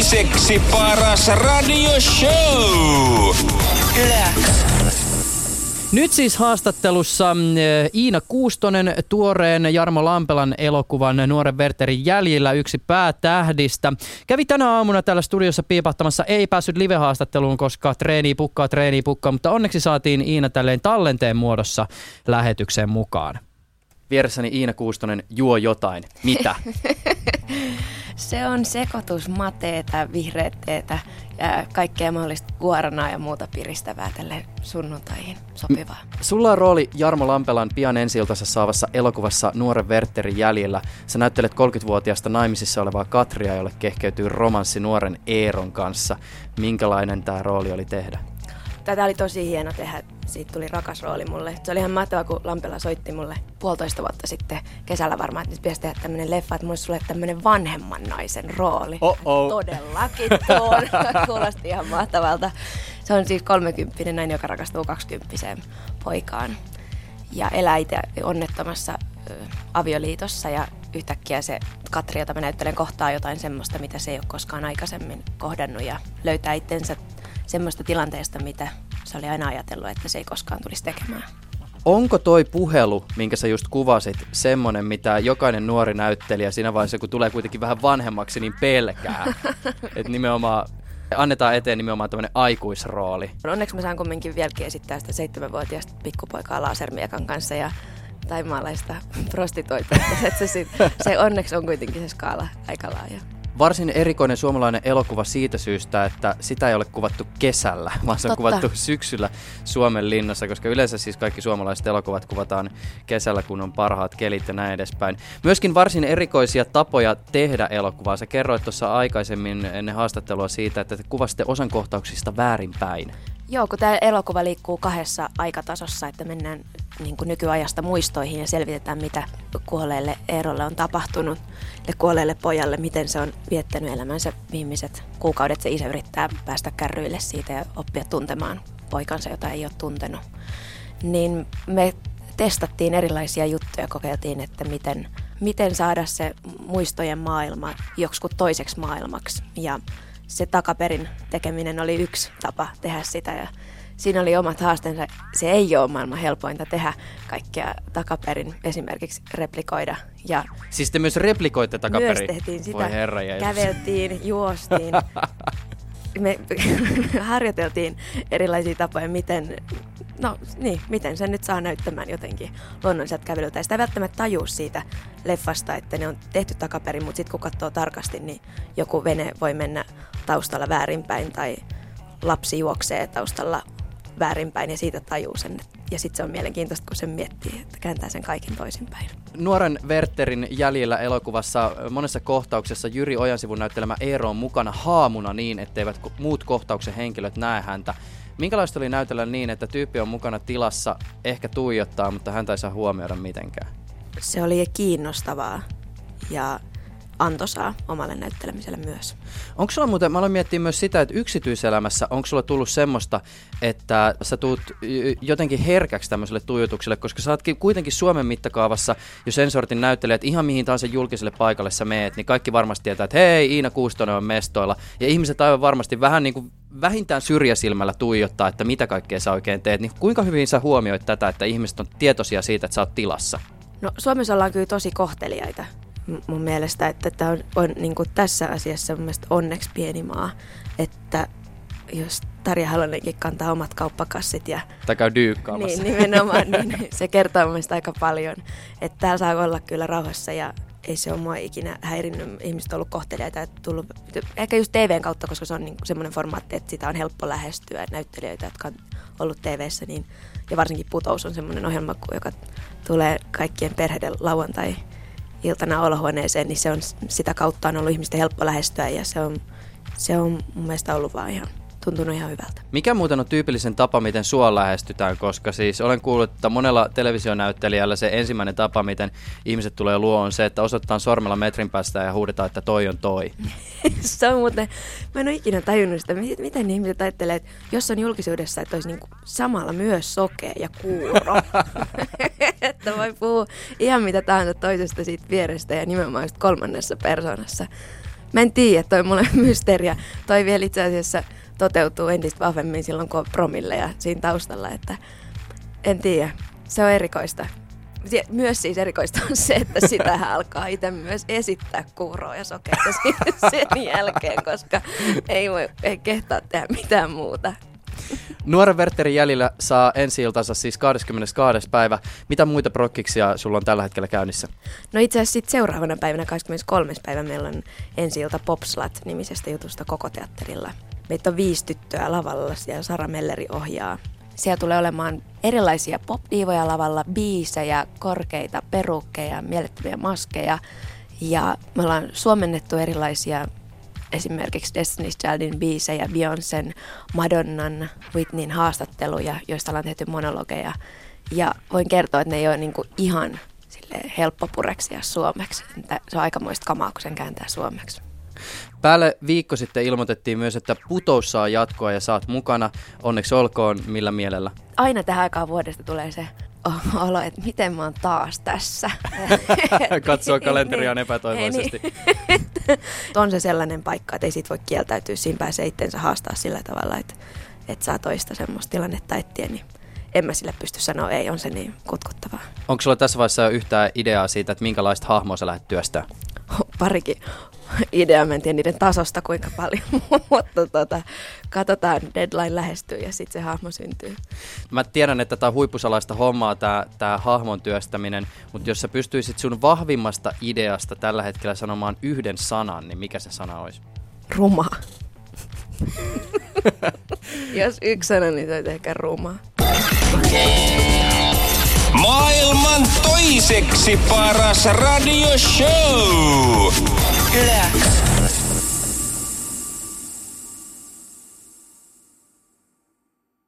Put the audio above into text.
toiseksi paras radioshow. Nyt siis haastattelussa Iina Kuustonen, tuoreen Jarmo Lampelan elokuvan Nuoren Wertherin jäljillä yksi päätähdistä. Kävi tänä aamuna täällä studiossa piipahtamassa, ei päässyt live-haastatteluun, koska treeni pukkaa, mutta onneksi saatiin Iina tälleen tallenteen muodossa lähetykseen mukaan. Vieressäni Iina Kuustonen juo jotain. Mitä? Se on sekoitus mateetä, vihreät teetä ja kaikkea mahdollista guaranaa ja muuta piristävää tälle sunnuntaihin sopivaa. Sulla on rooli Jarmo Lampelan pian ensi-iltansa saavassa elokuvassa Nuoren Wertherin jäljillä. Sä näyttelet 30-vuotiaasta naimisissa olevaa Katria, jolle kehkeytyy romanssi nuoren Eeron kanssa. Minkälainen tää rooli oli tehdä? Tätä oli tosi hieno tehdä. Siitä tuli rakas rooli mulle. Se oli ihan mahtavaa, kun Lampela soitti mulle 1,5 vuotta sitten kesällä varmaan, että nyt pitäisi tehdä tämmönen leffa, että mulla olisi sulle tämmönen vanhemman naisen rooli. Todellakin tuon. Kuulosti ihan mahtavalta. Se on siis 30-vuotias nainen, joka rakastuu 20-vuotiaaseen poikaan ja elää itse onnettomassa avioliitossa ja yhtäkkiä se Katri, jota mä näyttelen, kohtaa jotain semmoista, mitä se ei ole koskaan aikaisemmin kohdannut ja löytää itsensä semmoista tilanteesta, mitä se oli aina ajatellut, että se ei koskaan tulisi tekemään. Onko toi puhelu, minkä sä just kuvasit, semmonen, mitä jokainen nuori näyttelijä siinä vaiheessa, kun tulee kuitenkin vähän vanhemmaksi, niin pelkää? Että nimenomaan annetaan eteen nimenomaan tämmönen aikuisrooli. Onneksi mä saan kumminkin vieläkin esittää sitä 7-vuotiaista pikkupoikaa lasermiekan kanssa ja taimaalaista prostitoitua. Se onneksi on kuitenkin se skaala aika laaja. Varsin erikoinen suomalainen elokuva siitä syystä, että sitä ei ole kuvattu kesällä, vaan se on kuvattu syksyllä Suomen linnassa, koska yleensä siis kaikki suomalaiset elokuvat kuvataan kesällä, kun on parhaat kelit ja näin edespäin. Myöskin varsin erikoisia tapoja tehdä elokuvaa. Sä kerroit tuossa aikaisemmin ennen haastattelua siitä, että te kuvasitte osan kohtauksista väärinpäin. Joo, kun tämä elokuva liikkuu kahdessa aikatasossa, että mennään niin kuin nykyajasta muistoihin ja selvitetään, mitä kuolleelle Eerolle on tapahtunut ja kuolleelle pojalle, miten se on viettänyt elämänsä viimeiset kuukaudet. Se isä yrittää päästä kärryille siitä ja oppia tuntemaan poikansa, jota ei ole tuntenut. Niin me testattiin erilaisia juttuja, kokeiltiin, että miten saada se muistojen maailma joksikun toiseksi maailmaksi ja se takaperin tekeminen oli yksi tapa tehdä sitä ja siinä oli omat haasteensa. Se ei ole maailman helpointa tehdä kaikkea takaperin, esimerkiksi replikoida. Ja siis te myös replikoitte takaperin? Myös tehtiin sitä. Voi herra jäi. Käveltiin, juostiin. Me harjoiteltiin erilaisia tapoja, miten sen nyt saa näyttämään jotenkin luonnolliselta kävelyltä. Ja sitä ei välttämättä tajua siitä leffasta, että ne on tehty takaperin, mutta sitten kun katsoo tarkasti, niin joku vene voi mennä taustalla väärinpäin tai lapsi juoksee taustalla väärinpäin ja siitä tajuu sen. Ja sitten se on mielenkiintoista, kun sen miettii, että kääntää sen kaiken toisinpäin. Nuoren Wertherin jäljillä elokuvassa monessa kohtauksessa Jyri Ojansivun näyttelemä Eero on mukana haamuna niin, etteivät muut kohtauksen henkilöt näe häntä. Minkälaista oli näytellä niin, että tyyppi on mukana tilassa, ehkä tuijottaa, mutta häntä ei saa huomioida mitenkään? Se oli kiinnostavaa ja antoisaa omalle näyttelemiselle myös. Onko sulla muuten, mä aloin miettiä myös sitä, että yksityiselämässä onko sulla tullut semmoista, että sä tuut jotenkin herkäksi tämmöiselle tuijotukselle, koska sä ootkin kuitenkin Suomen mittakaavassa, jos sen sortin näyttelijät, ihan mihin tahansa julkiselle paikalle sä meet, niin kaikki varmasti tietää, että hei, Iina Kuustonen on mestoilla. Ja ihmiset aivan varmasti vähän niin kuin vähintään syrjäsilmällä tuijottaa, että mitä kaikkea sä oikein teet. Niin kuinka hyvin sä huomioit tätä, että ihmiset on tietoisia siitä, että sä oot tilassa? No Suomessa ollaan kyllä tosi kohteliaita. Mun mielestä, että tämä on niin kuin tässä asiassa mun mielestä onneksi pieni maa, että jos Tarja Halonenkin kantaa omat kauppakassit ja tai käy dyykkaamassa. Niin, nimenomaan, niin se kertoo mun mielestä aika paljon, että täällä saa olla kyllä rauhassa ja ei se ole mua ikinä häirinnyt. Ihmiset on ollut kohteliaita, tullut, ehkä just TVn kautta, koska se on niin semmoinen formaatti, että sitä on helppo lähestyä. Näyttelijöitä, jotka on ollut TVssä, niin, ja varsinkin Putous on semmoinen ohjelma, joka tulee kaikkien perheiden lauantai iltana olohuoneeseen, niin se on, sitä kautta on ollut ihmisten helppo lähestyä ja se on mun mielestä ollut vaan ihan, tuntunut ihan hyvältä. Mikä muuten on tyypillisen tapa, miten sua lähestytään, koska siis olen kuullut, että monella televisionäyttelijällä se ensimmäinen tapa, miten ihmiset tulee luo, on se, että osoitetaan sormella metrin päästä ja huudetaan, että toi on toi. Se on muuten, mä en ole ikinä tajunnut sitä, miten ihmiset ajattelee, että jos on julkisuudessa, että olisi niin kuin samalla myös sokea ja kuuro. Että voi puhua ihan mitä tahansa toisesta siitä vierestä ja nimenomaan kolmannessa persoonassa. Mä en tiedä, toi on mulle mysteeriä. Toi vielä itse asiassa toteutuu entistä vahvemmin silloin, kun on promilleja siinä taustalla, että en tiedä. Se on erikoista. Myös siis erikoista on se, että sitähän alkaa itse myös esittää kuuroa ja sokeita sen jälkeen, koska ei kehtaa tehdä mitään muuta. Nuoren Wertherin jäljillä saa ensi-iltansa siis 22. päivä. Mitä muita prokkiksia sulla on tällä hetkellä käynnissä? No itse asiassa sitten seuraavana päivänä 23. päivä meillä on ensi-ilta Popslat-nimisestä jutusta koko teatterilla. Meitä on 5 tyttöä lavalla, siellä Sara Melleri ohjaa. Siellä tulee olemaan erilaisia pop-diivoja lavalla, biisejä, korkeita perukkeja, mielettömiä maskeja. Ja me ollaan suomennettu erilaisia esimerkiksi Destiny's Childin biisejä, Beyoncen, Madonnan, Whitneyn haastatteluja, joista ollaan tehty monologeja. Ja voin kertoa, että ne ei ole niin kuin ihan helppo pureksia suomeksi. Se on aikamoista kamaa, kun sen kääntää suomeksi. Päälle viikko sitten ilmoitettiin myös, että Putous saa jatkoa ja saat mukana. Onneksi olkoon, millä mielellä? Aina tähän aikaan vuodesta tulee se olo, että miten mä oon taas tässä. Katsoa kalenteriaan epätoivoisesti. On se sellainen paikka, että ei siitä voi kieltäytyä. Siinä pääsee itsensä haastaa sillä tavalla, että saa toista semmoista tilannetta etsiä, niin en mä sille pysty sanoa ei, on se niin kutkuttavaa. Onko sulla tässä vaiheessa yhtään ideaa siitä, että minkälaista hahmoa sä lähdet työstämään? Parikin ideaa, mä en tiedä niiden tasosta kuinka paljon, mutta katsotaan, deadline lähestyy ja sitten se hahmo syntyy. Mä tiedän, että tämä on huippusalaista hommaa, tämä hahmon työstäminen, mutta jos sä pystyisit sun vahvimmasta ideasta tällä hetkellä sanomaan yhden sanan, niin mikä se sana olisi? Ruma. Jos yksi sana, niin se on ehkä ruma. Maailman toiseksi paras radioshow!